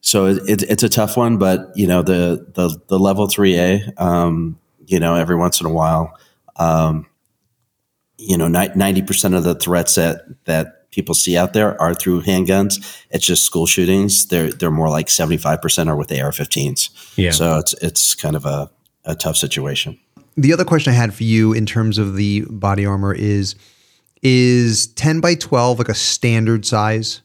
so it's a tough one, but you know, the level 3A, you know, every once in a while, you know, 90% of the threats that people see out there are through handguns. It's just school shootings. They're more like 75% are with AR-15s. Yeah. So it's kind of a tough situation. The other question I had for you in terms of the body armor is 10 by 12 like a standard size?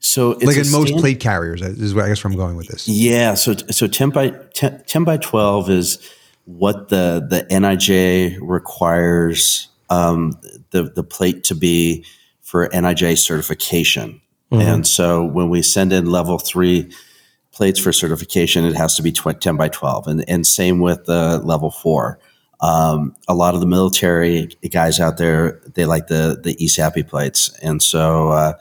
So it's like in most plate carriers is where I guess where I'm going with this. Yeah. So 10 by 12 is what the NIJ requires the plate to be for NIJ certification. Mm-hmm. And so when we send in level 3 plates for certification, it has to be 10 by 12. And same with the level 4. A lot of the military guys out there, they like the ESAPI plates. And so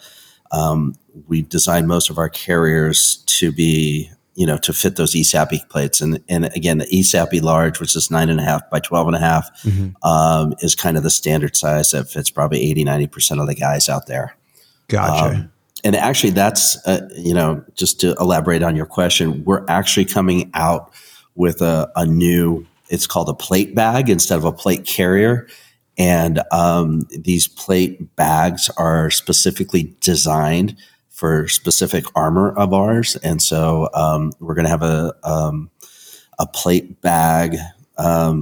we designed most of our carriers to be, you know, to fit those ESAPI plates. And again, the ESAPI large, which is 9.5 by 12.5, is kind of the standard size that fits probably 80-90% of the guys out there. Gotcha. And actually that's, you know, just to elaborate on your question, we're actually coming out with a new, it's called a plate bag instead of a plate carrier. And these plate bags are specifically designed for specific armor of ours. And so we're going to have a plate bag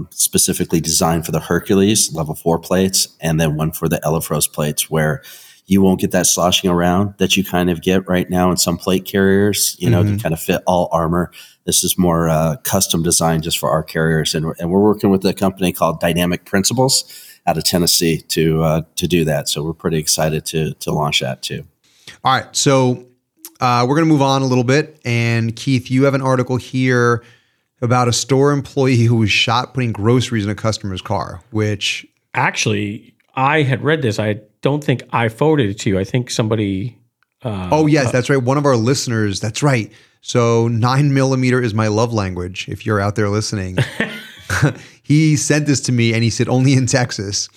specifically designed for the Hercules level 4 plates, and then one for the Elafros plates where you won't get that sloshing around that you kind of get right now in some plate carriers, you know, to kind of fit all armor. This is more custom designed just for our carriers. And we're working with a company called Dynamic Principles out of Tennessee to do that. So we're pretty excited to launch that too. All right. So we're going to move on a little bit. And Keith, you have an article here about a store employee who was shot putting groceries in a customer's car, which... Actually, I had read this. I don't think I forwarded it to you. I think somebody... that's right. One of our listeners. That's right. So 9mm is my love language. If you're out there listening, he sent this to me and he said, only in Texas.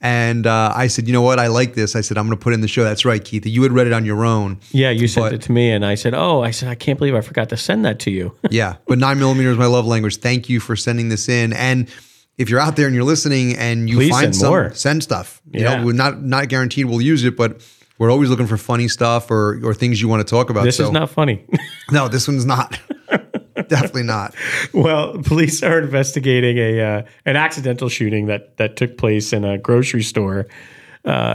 And I said, you know what? I like this. I said, I'm going to put in the show. That's right, Keith. You had read it on your own. Yeah, you sent it to me. And I said, I can't believe I forgot to send that to you. Yeah, but 9mm is my love language. Thank you for sending this in. And if you're out there and you're listening and you send stuff. Yeah. You know, we're not guaranteed we'll use it, but we're always looking for funny stuff or things you want to talk about. This is not funny. No, this one's not. Definitely not. Well, police are investigating an accidental shooting that took place in a grocery store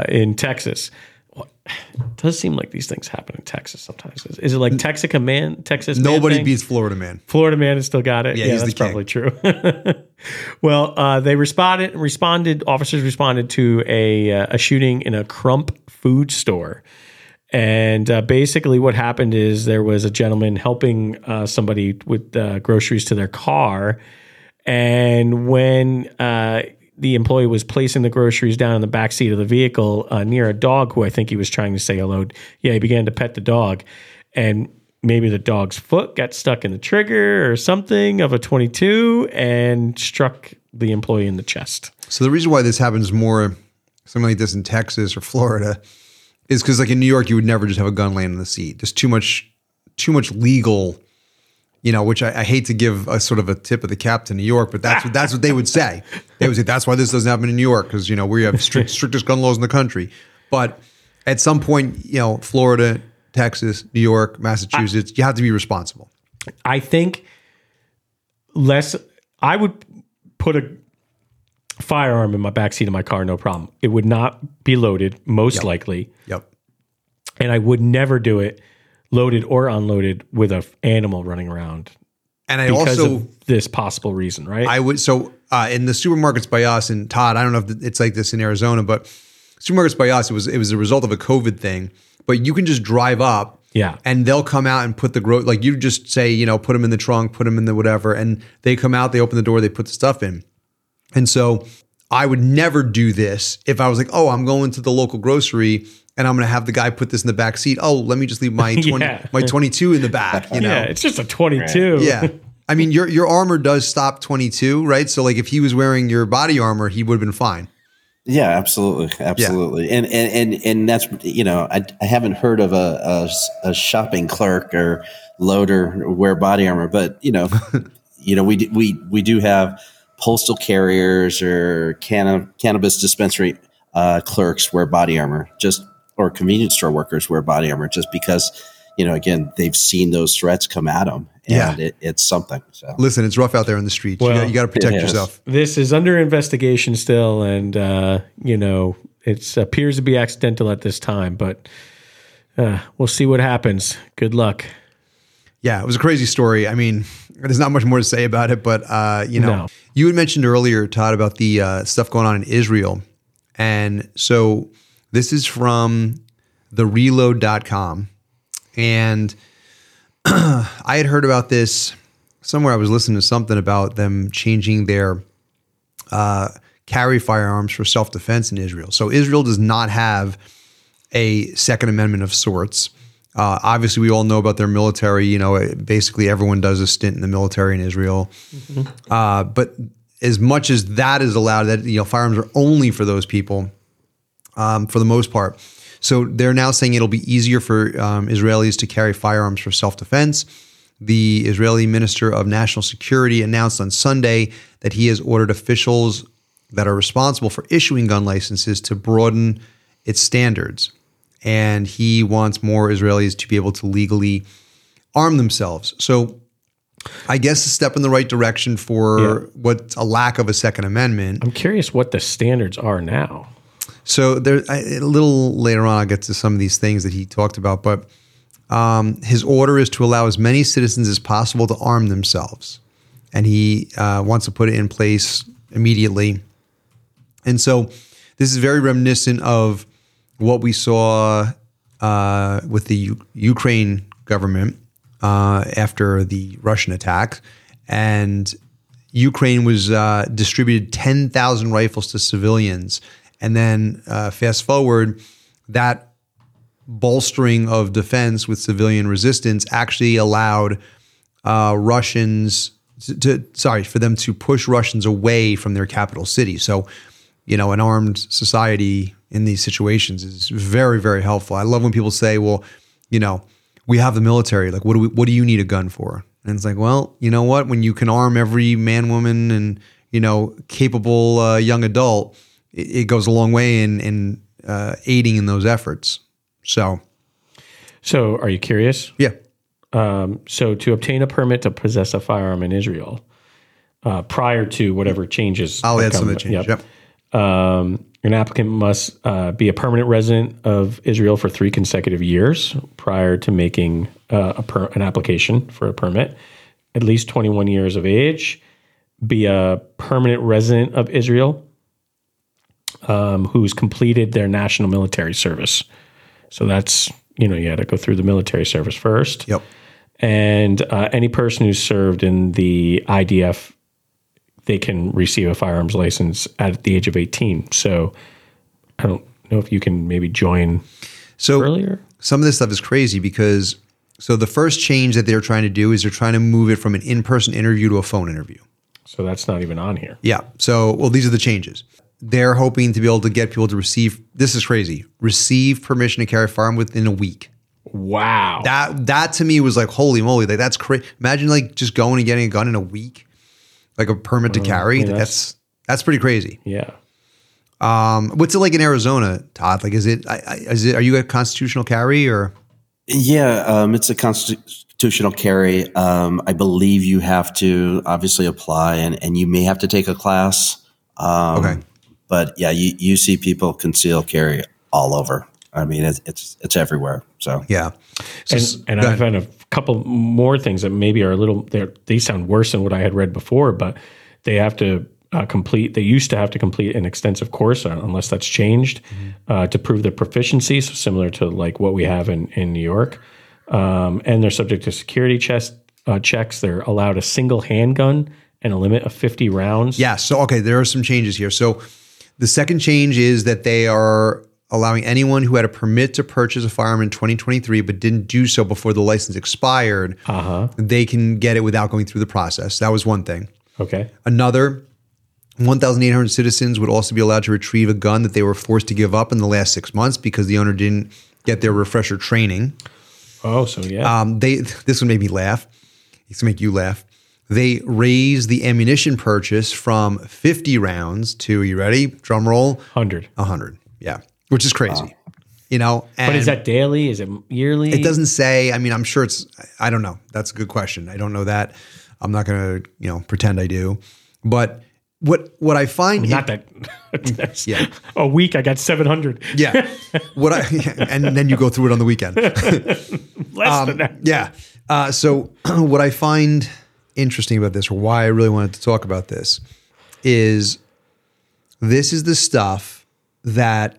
in Texas. Well, it does seem like these things happen in Texas sometimes. Is it like Texican man? Texas man? Nobody beats Florida man. Florida man has still got it. Yeah, that's probably true. Well, they responded. Officers responded to a shooting in a Crump food store. And basically what happened is there was a gentleman helping somebody with groceries to their car. And when the employee was placing the groceries down in the back seat of the vehicle near a dog who I think he was trying to say hello. Yeah, he began to pet the dog, and maybe the dog's foot got stuck in the trigger or something of a .22 and struck the employee in the chest. So the reason why this happens more, something like this in Texas or Florida, is because like in New York, you would never just have a gun land in the seat. There's too much legal, you know, which I hate to give a sort of a tip of the cap to New York, but that's what they would say. They would say, that's why this doesn't happen in New York, because, you know, we have strictest gun laws in the country. But at some point, you know, Florida, Texas, New York, Massachusetts, you have to be responsible. I think I would put a firearm in my backseat of my car, no problem. It would not be loaded, most likely. Yep. And I would never do it loaded or unloaded with an animal running around. And I also, of this possible reason, right? I would. So in the supermarkets by us, and Todd, I don't know if it's like this in Arizona, but supermarkets by us, it was a result of a COVID thing. But you can just drive up, and they'll come out and put the like you just say, you know, put them in the trunk, put them in the whatever, and they come out, they open the door, they put the stuff in. And so I would never do this if I was like, oh, I'm going to the local grocery and I'm going to have the guy put this in the back seat. Oh, let me just leave my my 22 in the back. You know, it's just a 22. Yeah, I mean your armor does stop 22, right? So like if he was wearing your body armor, he would have been fine. Yeah, absolutely. Yeah. And that's, you know, I haven't heard of a shopping clerk or loader wear body armor, but you know, we do have postal carriers or cannabis dispensary clerks wear body armor, or convenience store workers wear body armor, just because, you know, again, they've seen those threats come at them, and it's something. So. Listen, it's rough out there in the streets. Well, you got to protect yourself. This is under investigation still, and you know, it appears to be accidental at this time, but we'll see what happens. Good luck. Yeah, it was a crazy story. I mean, there's not much more to say about it, but you know, you had mentioned earlier, Todd, about the stuff going on in Israel, and so this is from thereload.com. And I had heard about this somewhere. I was listening to something about them changing their carry firearms for self-defense in Israel. So Israel does not have a Second Amendment of sorts. Obviously, we all know about their military. You know, basically everyone does a stint in the military in Israel. Mm-hmm. But as much as that is allowed, that, you know, firearms are only for those people for the most part. So they're now saying it'll be easier for Israelis to carry firearms for self-defense. The Israeli Minister of National Security announced on Sunday that he has ordered officials that are responsible for issuing gun licenses to broaden its standards. And he wants more Israelis to be able to legally arm themselves. So I guess a step in the right direction for what's a lack of a Second Amendment. I'm curious what the standards are now. So a little later on, I'll get to some of these things that he talked about, but his order is to allow as many citizens as possible to arm themselves. And he wants to put it in place immediately. And so this is very reminiscent of what we saw with the Ukraine government after the Russian attack. And Ukraine was distributed 10,000 rifles to civilians. And then fast forward, that bolstering of defense with civilian resistance actually allowed Russians for them to push Russians away from their capital city. So, you know, an armed society in these situations is very, very helpful. I love when people say, well, you know, we have the military. Like, what do you need a gun for? And it's like, well, you know what? When you can arm every man, woman, and, you know, capable young adult, it goes a long way in aiding in those efforts. So are you curious? Yeah. So to obtain a permit to possess a firearm in Israel, prior to whatever changes, I'll add some of the changes. Yep. An applicant must be a permanent resident of Israel for 3 consecutive years prior to making an application for a permit. At least 21 years of age. Be a permanent resident of Israel. Who's completed their national military service. So that's, you know, you had to go through the military service first. Yep. And any person who served in the IDF they can receive a firearms license at the age of 18. So I don't know if you can maybe join earlier. Some of this stuff is crazy because so the first change that they're trying to do is they're trying to move it from an in-person interview to a phone interview. So that's not even on here. Yeah. So, well, these are the changes. They're hoping to be able to get people to receive, this is crazy, receive permission to carry a firearm within a week. Wow. That to me was like, holy moly, like that's crazy. Imagine like just going and getting a gun in a week, like a permit to carry. Yeah, that's pretty crazy. Yeah. What's it like in Arizona, Todd? Like, is it, are you a constitutional carry or? Yeah. It's a constitutional carry. I believe you have to obviously apply and you may have to take a class. Okay. But yeah, you see people conceal carry all over. I mean, it's everywhere. So yeah, and I've had a couple more things that maybe are a little. They sound worse than what I had read before, but they have to complete. They used to have to complete an extensive course, unless that's changed, to prove their proficiency. So similar to like what we have in New York, and they're subject to security checks. They're allowed a single handgun and a limit of 50 rounds. Yeah. So okay, there are some changes here. So the second change is that they are allowing anyone who had a permit to purchase a firearm in 2023 but didn't do so before the license expired, they can get it without going through the process. That was one thing. Okay. Another, 1,800 citizens would also be allowed to retrieve a gun that they were forced to give up in the last 6 months because the owner didn't get their refresher training. Oh, so yeah. This one made me laugh. It's going to make you laugh. They raised the ammunition purchase from 50 rounds to, you ready? Drum roll. 100. 100, yeah. Which is crazy, you know? And but is that daily? Is it yearly? It doesn't say. I mean, I'm sure it's, I don't know. That's a good question. I don't know that. I'm not going to, pretend I do. But what I find. I mean, yeah. A week, I got 700. Yeah. And then you go through it on the weekend. Less than that. Yeah. So what I find interesting about this, or why I really wanted to talk about this is the stuff that,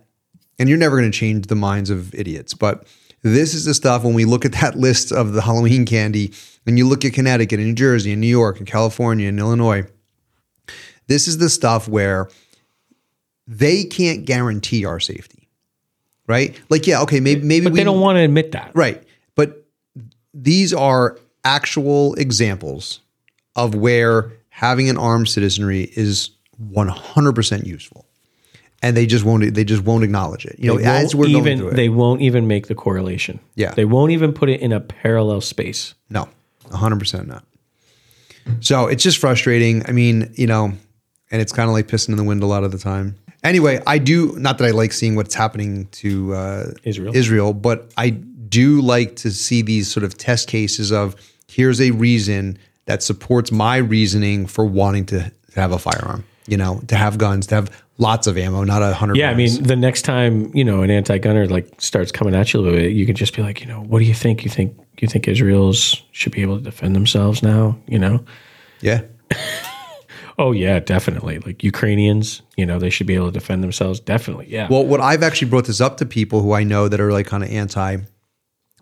and you're never going to change the minds of idiots, but this is the stuff when we look at that list of the Halloween candy, and you look at Connecticut and New Jersey and New York and California and Illinois, this is the stuff where they can't guarantee our safety, right? Like, yeah, okay, maybe but they don't want to admit that. Right. But these are actual examples of where having an armed citizenry is 100% useful. And they just won't acknowledge it. As we're going through it. They won't even make the correlation. Yeah. They won't even put it in a parallel space. No, 100% not. So it's just frustrating. I mean, and it's kind of like pissing in the wind a lot of the time. Anyway, not that I like seeing what's happening to Israel, but I do like to see these sort of test cases of here's a reason that supports my reasoning for wanting to have a firearm. To have guns, to have lots of ammo, not 100 rounds. Yeah, I mean, the next time, an anti-gunner starts coming at you a little bit, you can just be like, what do you think? You think Israel's should be able to defend themselves now, Yeah. Oh, yeah, definitely. Like Ukrainians, they should be able to defend themselves. Definitely, yeah. Well, what I've actually brought this up to people who I know that are like kind of anti,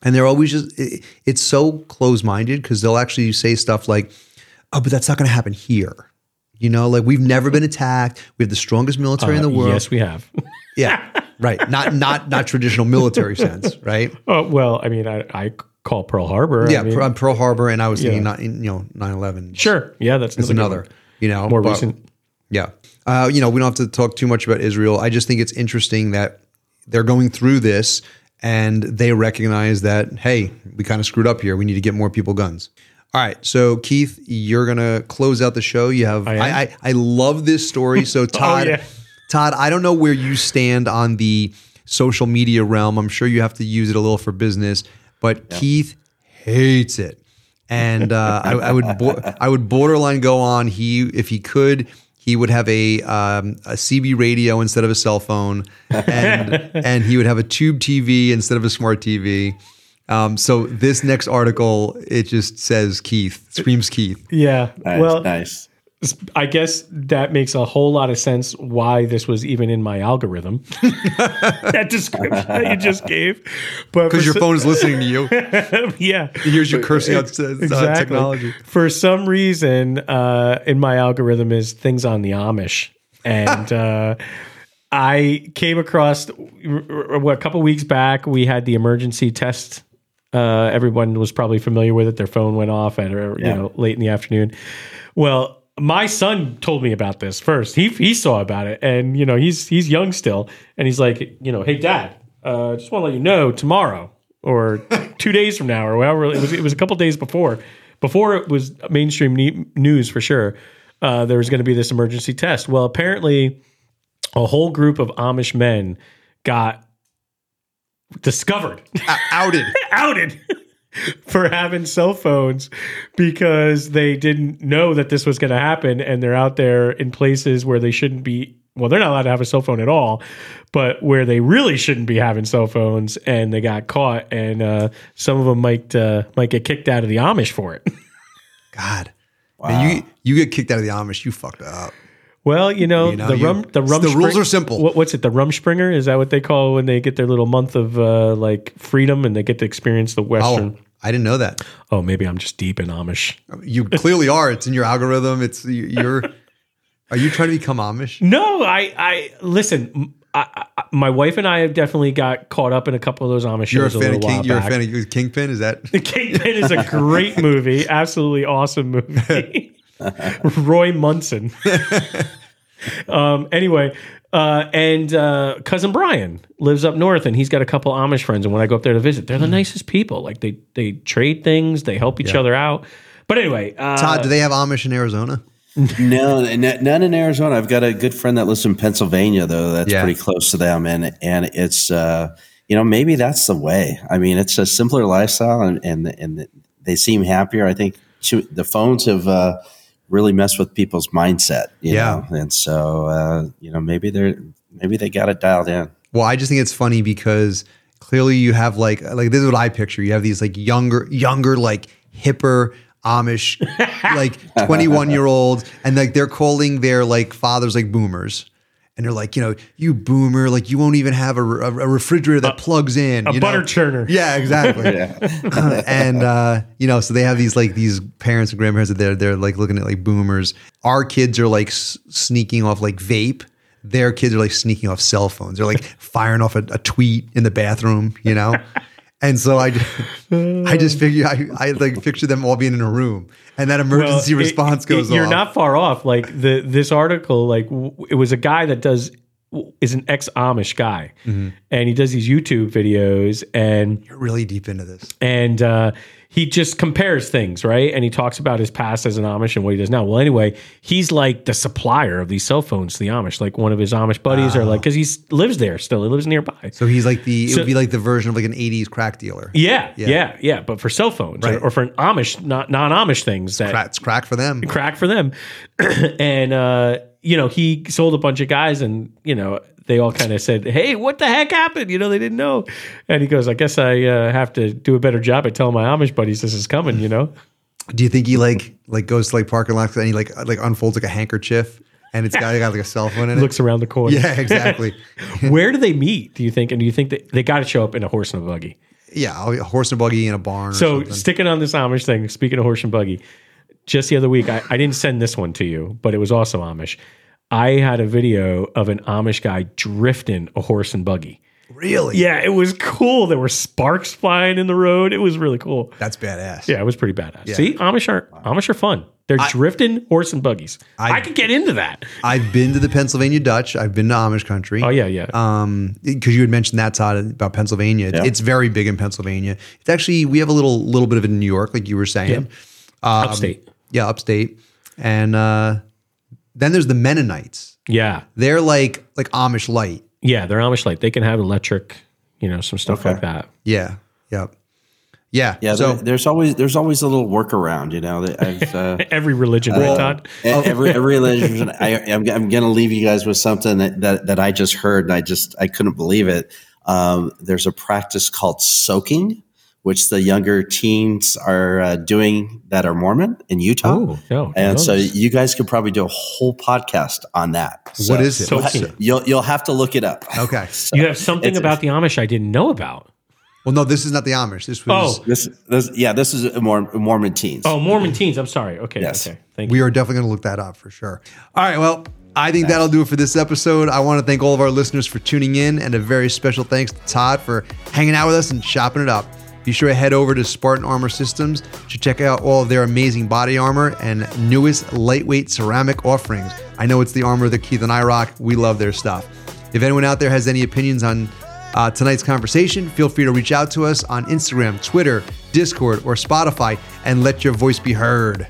and they're always just, it's so close-minded because they'll actually say stuff like, oh, but that's not going to happen here. We've never been attacked. We have the strongest military in the world. Yes, we have. Yeah, right. Not traditional military sense, right? Oh, well, I mean, I call Pearl Harbor. Yeah, Pearl Harbor, and I was thinking, 9/11. Sure. Yeah, that's another. More recent. Yeah. We don't have to talk too much about Israel. I just think it's interesting that they're going through this, and they recognize that, hey, we kind of screwed up here. We need to get more people guns. All right, so Keith, you're gonna close out the show. You have I love this story. So Todd, Todd, I don't know where you stand on the social media realm. I'm sure you have to use it a little for business, but yeah. Keith hates it, and I would borderline go on. He would have a CB radio instead of a cell phone, and he would have a tube TV instead of a smart TV. So this next article, it just says Keith, screams Keith. Yeah. Nice, well, nice. I guess that makes a whole lot of sense why this was even in my algorithm. That description that you just gave. Because your phone is listening to you. Yeah. It hears you cursing out technology. For some reason, in my algorithm is things on the Amish. And I came across a couple weeks back, we had the emergency test. Everyone was probably familiar with it. Their phone went off at late in the afternoon. Well, my son told me about this first. He saw about it, and he's young still, and he's like, hey Dad, just want to let you know tomorrow or 2 days from now or whatever. It was a couple days before it was mainstream news for sure. There was going to be this emergency test. Well, apparently, a whole group of Amish men got discovered, outed. For having cell phones because they didn't know that this was going to happen, and they're out there in places where they shouldn't be. Well, they're not allowed to have a cell phone at all, but where they really shouldn't be having cell phones, and they got caught, and some of them might get kicked out of the Amish for it. God, wow. Man, you get kicked out of the Amish, you fucked up. Well, the rules are simple. What's it? The Rumspringer? Is that what they call when they get their little month of freedom and they get to experience the Western? Oh, I didn't know that. Oh, maybe I'm just deep in Amish. You clearly are. It's in your algorithm. Are you trying to become Amish? No, I listen. My wife and I have definitely got caught up in a couple of those Amish shows a little while back. You're a fan of Kingpin? Is that? Kingpin is a great movie. Absolutely awesome movie. Roy Munson. Anyway, cousin Brian lives up north, and he's got a couple Amish friends. And when I go up there to visit, they're the nicest people. Like they trade things, they help each other out. But anyway, Todd, do they have Amish in Arizona? No, not in Arizona. I've got a good friend that lives in Pennsylvania, though. That's pretty close to them, and it's maybe that's the way. I mean, it's a simpler lifestyle, and they seem happier. I think the phones have. Really mess with people's mindset, you know? And so maybe they got it dialed in. Well, I just think it's funny because clearly you have like this is what I picture. You have these like younger like hipper Amish like 21-year-olds, and like they're calling their like fathers like boomers. And they're like, you boomer, like you won't even have a refrigerator that plugs in. A butter churner. Yeah, exactly. And, so they have these parents and grandparents that they're like looking at like boomers. Our kids are like sneaking off like vape. Their kids are like sneaking off cell phones. They're like firing off a tweet in the bathroom, And so I just figure I picture them all being in a room, and that emergency response goes on. You're not far off. Like this article, it was a guy that is an ex-Amish guy, and he does these YouTube videos. And you're really deep into this. And he just compares things, right? And he talks about his past as an Amish and what he does now. Well, anyway, he's like the supplier of these cell phones to the Amish. Like one of his Amish buddies are like, because he lives there still. He lives nearby. So he's like it would be like the version of like an 80s crack dealer. Yeah. But for cell phones or for an Amish, not non-Amish things. It's crack for them. Crack for them. And, he sold a bunch of guys and, they all kind of said, hey, what the heck happened? They didn't know. And he goes, I guess I have to do a better job at telling my Amish buddies this is coming, Do you think he like goes to like parking lots and he like unfolds like a handkerchief and it's got like a cell phone in it? Looks around the corner. Yeah, exactly. Where do they meet, do you think? And do you think that they got to show up in a horse and a buggy? Yeah, a horse and a buggy in a barn. So sticking on this Amish thing, speaking of horse and buggy, just the other week, I didn't send this one to you, but it was also Amish. I had a video of an Amish guy drifting a horse and buggy. Really? Yeah, it was cool. There were sparks flying in the road. It was really cool. That's badass. Yeah, it was pretty badass. Yeah. See, Amish are fun. They're drifting horse and buggies. I could get into that. I've been to the Pennsylvania Dutch. I've been to Amish country. Oh, yeah. Because you had mentioned that, Todd, about Pennsylvania. Yeah. It's very big in Pennsylvania. It's actually, we have a little bit of it in New York, like you were saying. Yeah. Upstate. Yeah, upstate. And... then there's the Mennonites. Yeah. They're like Amish light. Yeah, they're Amish light. They can have electric, some stuff like that. Yeah. Yep. Yeah. Yeah. So there's always a little workaround, every religion, right, Todd? Every religion. I'm going to leave you guys with something that I just heard, and I couldn't believe it. There's a practice called soaking, which the younger teens are doing that are Mormon in Utah. And so you guys could probably do a whole podcast on that. So, what is it? You'll have to look it up. Okay. So you have something about the Amish I didn't know about. Well, no, this is not the Amish. This was this is Mormon teens. Oh, Mormon teens. I'm sorry. Okay. Yes. Okay. Thank you. We are definitely going to look that up for sure. All right. Well, I think that'll do it for this episode. I want to thank all of our listeners for tuning in, and a very special thanks to Todd for hanging out with us and chopping it up. Be sure to head over to Spartan Armor Systems to check out all of their amazing body armor and newest lightweight ceramic offerings. I know it's the armor that Keith and I rock. We love their stuff. If anyone out there has any opinions on tonight's conversation, feel free to reach out to us on Instagram, Twitter, Discord, or Spotify, and let your voice be heard.